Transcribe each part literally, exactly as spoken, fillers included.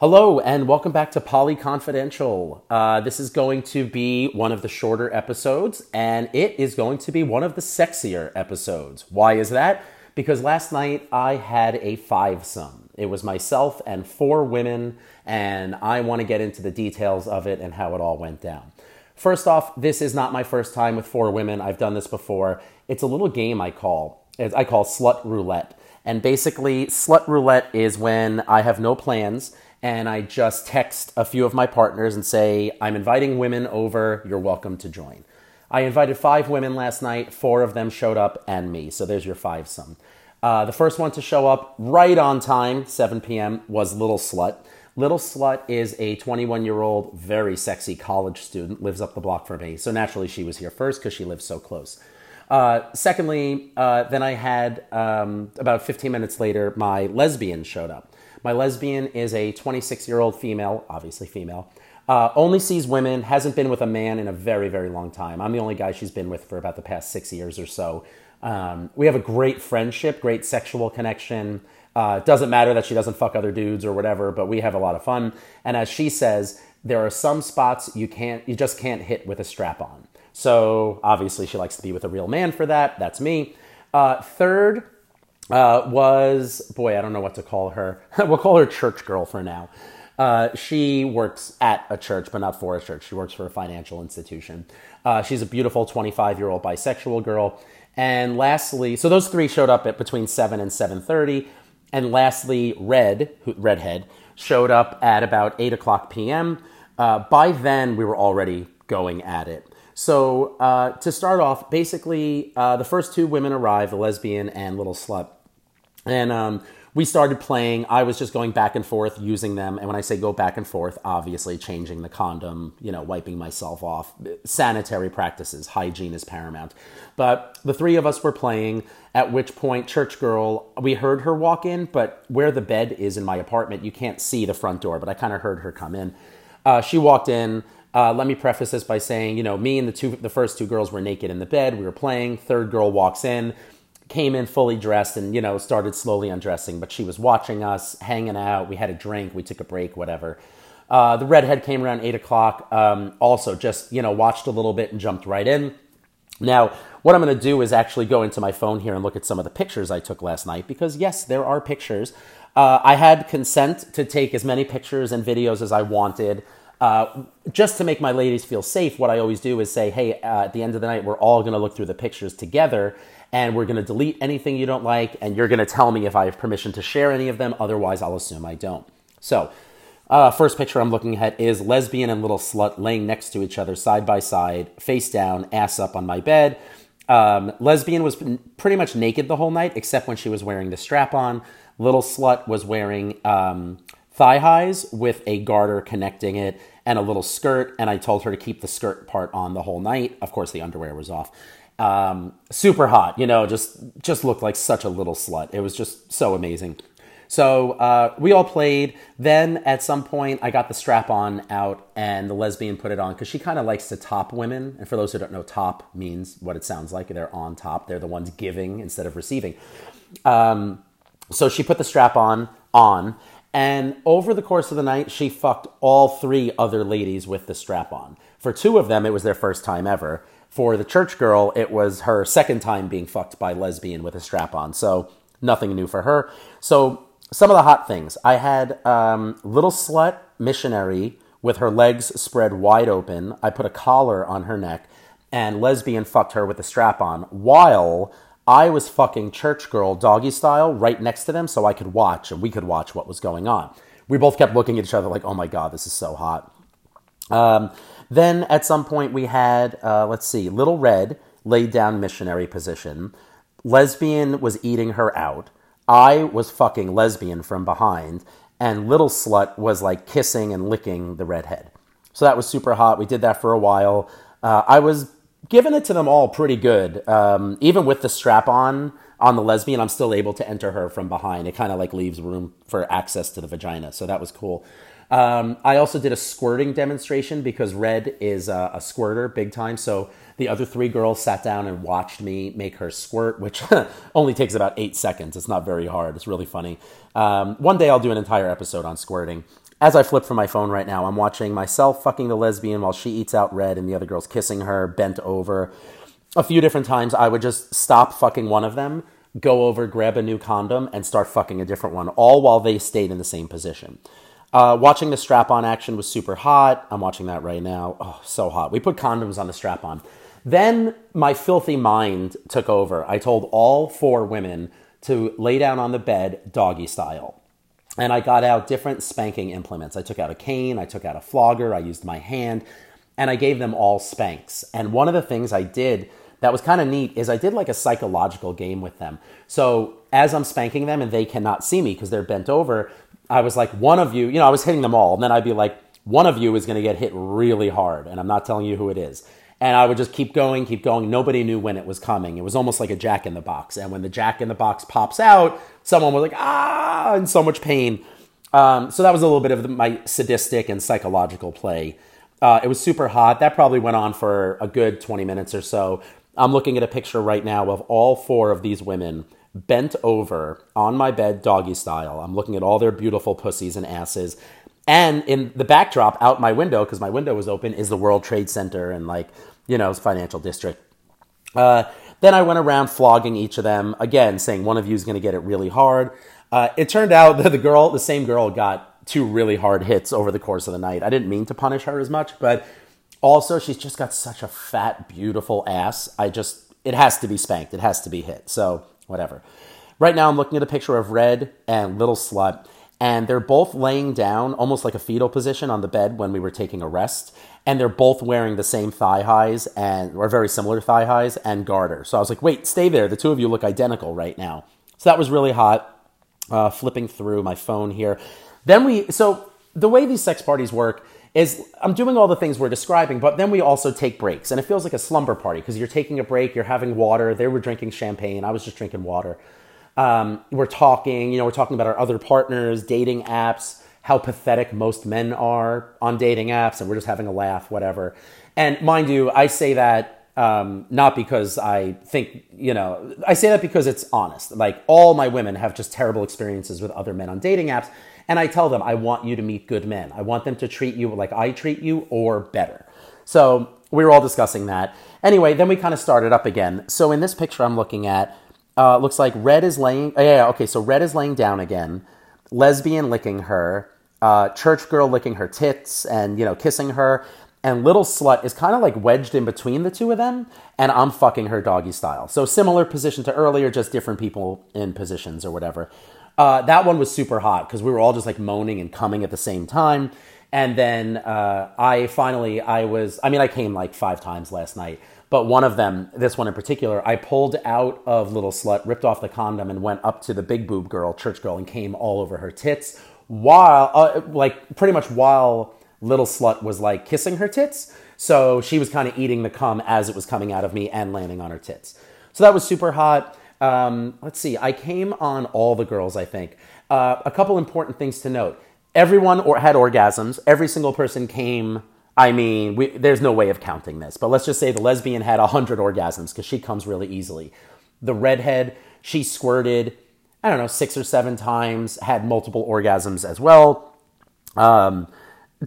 Hello, and welcome back to Poly Confidential. Uh, this is going to be one of the shorter episodes, and it is going to be one of the sexier episodes. Why is that? Because last night I had a fivesome. It was myself and four women, and I want to get into the details of it and how it all went down. First off, this is not my first time with four women. I've done this before. It's a little game I call. I call Slut Roulette. And basically, Slut Roulette is when I have no plans, and I just text a few of my partners and say, I'm inviting women over, you're welcome to join. I invited five women last night, four of them showed up, and me, so there's your fivesome. Uh, the first one to show up right on time, seven p.m., was Little Slut. Little Slut is a twenty-one-year-old, very sexy college student, lives up the block from me, so naturally she was here first because she lives so close. Uh, secondly, uh, then I had, um, about fifteen minutes later, my lesbian showed up. My lesbian is a twenty-six-year-old female, obviously female, uh, only sees women, hasn't been with a man in a very, very long time. I'm the only guy she's been with for about the past six years or so. Um, we have a great friendship, great sexual connection. Uh, doesn't matter that she doesn't fuck other dudes or whatever, but we have a lot of fun. And as she says, there are some spots you can't, you just can't hit with a strap-on. So obviously she likes to be with a real man for that. That's me. Uh, third uh, was, boy, I don't know what to call her. We'll call her church girl for now. Uh, she works at a church, but not for a church. She works for a financial institution. Uh, she's a beautiful twenty-five-year-old bisexual girl. And lastly, so those three showed up at between seven and seven thirty. And lastly, Red, who, Redhead, showed up at about eight o'clock p.m. Uh, by then, we were already going at it. So uh, to start off, basically, uh, the first two women arrived, the lesbian and Little Slut. And um, we started playing. I was just going back and forth using them. And when I say go back and forth, obviously changing the condom, you know, wiping myself off. Sanitary practices, hygiene is paramount. But the three of us were playing, at which point Church Girl, we heard her walk in, but where the bed is in my apartment, you can't see the front door, but I kind of heard her come in. Uh, she walked in. Uh, let me preface this by saying, you know, me and the two, the first two girls were naked in the bed. We were playing. Third girl walks in, came in fully dressed and, you know, started slowly undressing. But she was watching us, hanging out. We had a drink. We took a break, whatever. Uh, the redhead came around eight o'clock. Um, also just, you know, watched a little bit and jumped right in. Now, what I'm going to do is actually go into my phone here and look at some of the pictures I took last night. Because, yes, there are pictures. Uh, I had consent to take as many pictures and videos as I wanted. Uh, just to make my ladies feel safe, what I always do is say, hey, uh, at the end of the night, we're all going to look through the pictures together, and we're going to delete anything you don't like, and you're going to tell me if I have permission to share any of them. Otherwise, I'll assume I don't. So, uh, first picture I'm looking at is lesbian and Little Slut laying next to each other, side by side, face down, ass up on my bed. Um, lesbian was pretty much naked the whole night, except when she was wearing the strap-on. Little Slut was wearing... Um, thigh highs with a garter connecting it and a little skirt, and I told her to keep the skirt part on the whole night. Of course, the underwear was off. Um, super hot, you know, just just looked like such a little slut. It was just so amazing. So uh, we all played. Then at some point, I got the strap-on out, and the lesbian put it on because she kind of likes to top women. And for those who don't know, top means what it sounds like. They're on top. They're the ones giving instead of receiving. Um, so she put the strap-on on. And over the course of the night, she fucked all three other ladies with the strap-on. For two of them, it was their first time ever. For the church girl, it was her second time being fucked by lesbian with a strap-on. So nothing new for her. So some of the hot things. I had um, Little Slut missionary with her legs spread wide open. I put a collar on her neck, and lesbian fucked her with a strap-on while... I was fucking church girl doggy style right next to them so I could watch and we could watch what was going on. We both kept looking at each other like, oh my God, this is so hot. Um, then at some point we had, uh, let's see, Little Red laid down missionary position. Lesbian was eating her out. I was fucking lesbian from behind. And Little Slut was like kissing and licking the redhead. So that was super hot. We did that for a while. Uh, I was... Giving it to them all pretty good. Um, even with the strap on, on the lesbian, I'm still able to enter her from behind. It kind of like leaves room for access to the vagina. So that was cool. Um, I also did a squirting demonstration because Red is a, a squirter big time. So the other three girls sat down and watched me make her squirt, which only takes about eight seconds. It's not very hard. It's really funny. Um, one day I'll do an entire episode on squirting. As I flip from my phone right now, I'm watching myself fucking the lesbian while she eats out red and the other girl's kissing her, bent over. A few different times, I would just stop fucking one of them, go over, grab a new condom, and start fucking a different one, all while they stayed in the same position. Uh, watching the strap-on action was super hot. I'm watching that right now. Oh, so hot. We put condoms on the strap-on. Then my filthy mind took over. I told all four women to lay down on the bed doggy style. And I got out different spanking implements. I took out a cane. I took out a flogger. I used my hand. And I gave them all spanks. And one of the things I did that was kind of neat is I did like a psychological game with them. So as I'm spanking them and they cannot see me because they're bent over, I was like, one of you, you know, I was hitting them all. And then I'd be like, one of you is going to get hit really hard. And I'm not telling you who it is. And I would just keep going, keep going. Nobody knew when it was coming. It was almost like a jack in the box. And when the jack in the box pops out, someone was like, ah, in so much pain. Um, so that was a little bit of my sadistic and psychological play. Uh, it was super hot. That probably went on for a good twenty minutes or so. I'm looking at a picture right now of all four of these women bent over on my bed, doggy style. I'm looking at all their beautiful pussies and asses. And in the backdrop out my window, because my window was open, is the World Trade Center and like, you know, financial district. Uh, then I went around flogging each of them, again, saying one of you is going to get it really hard. Uh, it turned out that the girl, the same girl got two really hard hits over the course of the night. I didn't mean to punish her as much, but also, she's just got such a fat, beautiful ass. I just, it has to be spanked. It has to be hit. So, whatever. Right now, I'm looking at a picture of Red and Little Slut, and they're both laying down almost like a fetal position on the bed when we were taking a rest, and they're both wearing the same thigh highs, and or very similar thigh highs, and garter. So I was like, wait, stay there. The two of you look identical right now. So that was really hot. Uh, flipping through my phone here. Then we, so the way these sex parties work is I'm doing all the things we're describing, but then we also take breaks. And it feels like a slumber party because you're taking a break, you're having water. They were drinking champagne. I was just drinking water. Um, we're talking, you know, we're talking about our other partners, dating apps, how pathetic most men are on dating apps. And we're just having a laugh, whatever. And mind you, I say that um, not because I think, you know, I say that because it's honest. Like all my women have just terrible experiences with other men on dating apps. And I tell them, I want you to meet good men. I want them to treat you like I treat you or better. So we were all discussing that. Anyway, then we kind of started up again. So in this picture I'm looking at, uh, looks like Red is laying, oh, yeah, okay, so Red is laying down again, lesbian licking her, uh, church girl licking her tits and, you know, kissing her. And Little Slut is kind of like wedged in between the two of them. And I'm fucking her doggy style. So similar position to earlier, just different people in positions or whatever. Uh, that one was super hot because we were all just like moaning and coming at the same time. And then uh, I finally, I was, I mean, I came like five times last night, but one of them, this one in particular, I pulled out of Little Slut, ripped off the condom and went up to the big boob girl, church girl, and came all over her tits while, uh, like pretty much while Little Slut was like kissing her tits. So she was kind of eating the cum as it was coming out of me and landing on her tits. So that was super hot. Um, let's see, I came on all the girls, I think. Uh, a couple important things to note. Everyone or had orgasms. Every single person came. I mean, we, there's no way of counting this, but let's just say the lesbian had one hundred orgasms because she comes really easily. The redhead, she squirted, I don't know, six or seven times, had multiple orgasms as well. Um,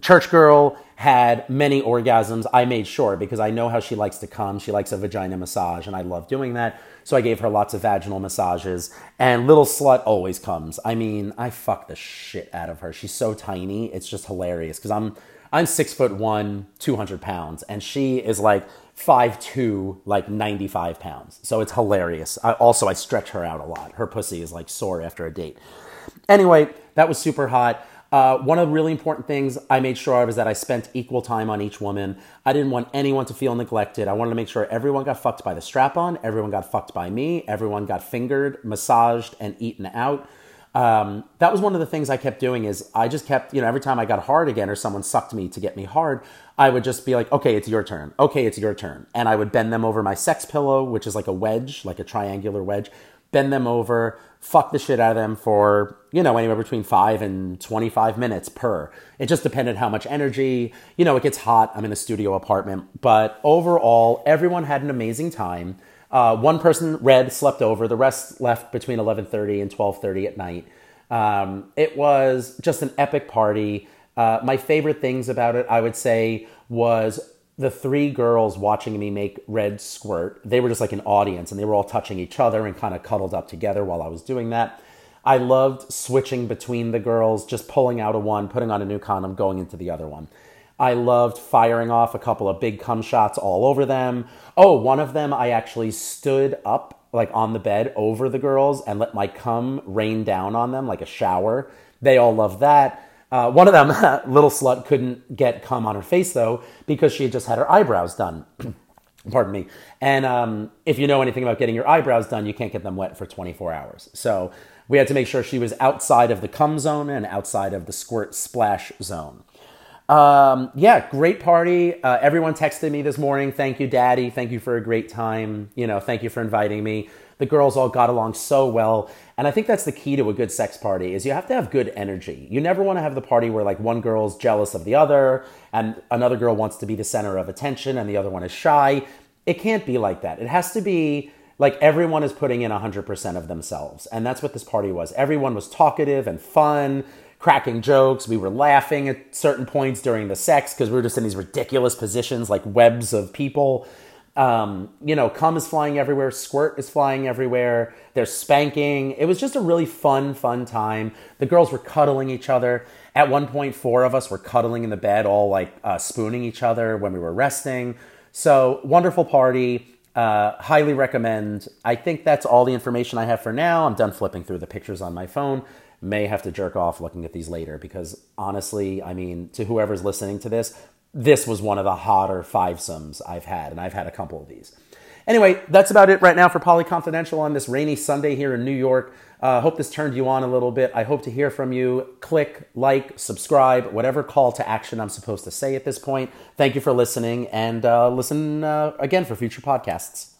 church girl had many orgasms. I made sure because I know how she likes to come. She likes a vagina massage and I love doing that. So I gave her lots of vaginal massages and Little Slut always comes. I mean, I fuck the shit out of her. She's so tiny. It's just hilarious because I'm, I'm six foot one, two hundred pounds. And she is like five two, like ninety-five pounds. So it's hilarious. I, also, I stretch her out a lot. Her pussy is like sore after a date. Anyway, that was super hot. Uh, one of the really important things I made sure of is that I spent equal time on each woman. I didn't want anyone to feel neglected. I wanted to make sure everyone got fucked by the strap-on, everyone got fucked by me, everyone got fingered, massaged, and eaten out. Um, that was one of the things I kept doing is I just kept, you know, every time I got hard again or someone sucked me to get me hard, I would just be like, okay, it's your turn. Okay, it's your turn. And I would bend them over my sex pillow, which is like a wedge, like a triangular wedge, bend them over, fuck the shit out of them for, you know, anywhere between five and twenty-five minutes per. It just depended how much energy, you know, it gets hot. I'm in a studio apartment, but overall, everyone had an amazing time. Uh, one person, Red, slept over. The rest left between eleven thirty and twelve thirty at night. Um, it was just an epic party. Uh, my favorite things about it, I would say, was the three girls watching me make Red squirt. They were just like an audience, and they were all touching each other and kind of cuddled up together while I was doing that. I loved switching between the girls, just pulling out a one, putting on a new condom, going into the other one. I loved firing off a couple of big cum shots all over them. Oh, one of them, I actually stood up like on the bed over the girls and let my cum rain down on them like a shower. They all loved that. Uh, one of them, little slut, couldn't get cum on her face though because she had just had her eyebrows done. Pardon me. And um, if you know anything about getting your eyebrows done, you can't get them wet for twenty-four hours. So we had to make sure she was outside of the cum zone and outside of the squirt splash zone. Um, yeah, great party. Uh, everyone texted me this morning. Thank you, Daddy. Thank you for a great time. You know, thank you for inviting me. The girls all got along so well. And I think that's the key to a good sex party is you have to have good energy. You never want to have the party where like one girl's jealous of the other and another girl wants to be the center of attention and the other one is shy. It can't be like that. It has to be like everyone is putting in one hundred percent of themselves. And that's what this party was. Everyone was talkative and fun, cracking jokes. We were laughing at certain points during the sex because we were just in these ridiculous positions, like webs of people. Um, you know, cum is flying everywhere. Squirt is flying everywhere. There's spanking. It was just a really fun, fun time. The girls were cuddling each other. At one point, four of us were cuddling in the bed, all like uh, spooning each other when we were resting. So wonderful party. Uh, highly recommend. I think that's all the information I have for now. I'm done flipping through the pictures on my phone. May have to jerk off looking at these later because honestly, I mean, to whoever's listening to this, this was one of the hotter fivesomes I've had, and I've had a couple of these. Anyway, that's about it right now for Poly Confidential on this rainy Sunday here in New York. I uh, hope this turned you on a little bit. I hope to hear from you. Click, like, subscribe, whatever call to action I'm supposed to say at this point. Thank you for listening, and uh, listen uh, again for future podcasts.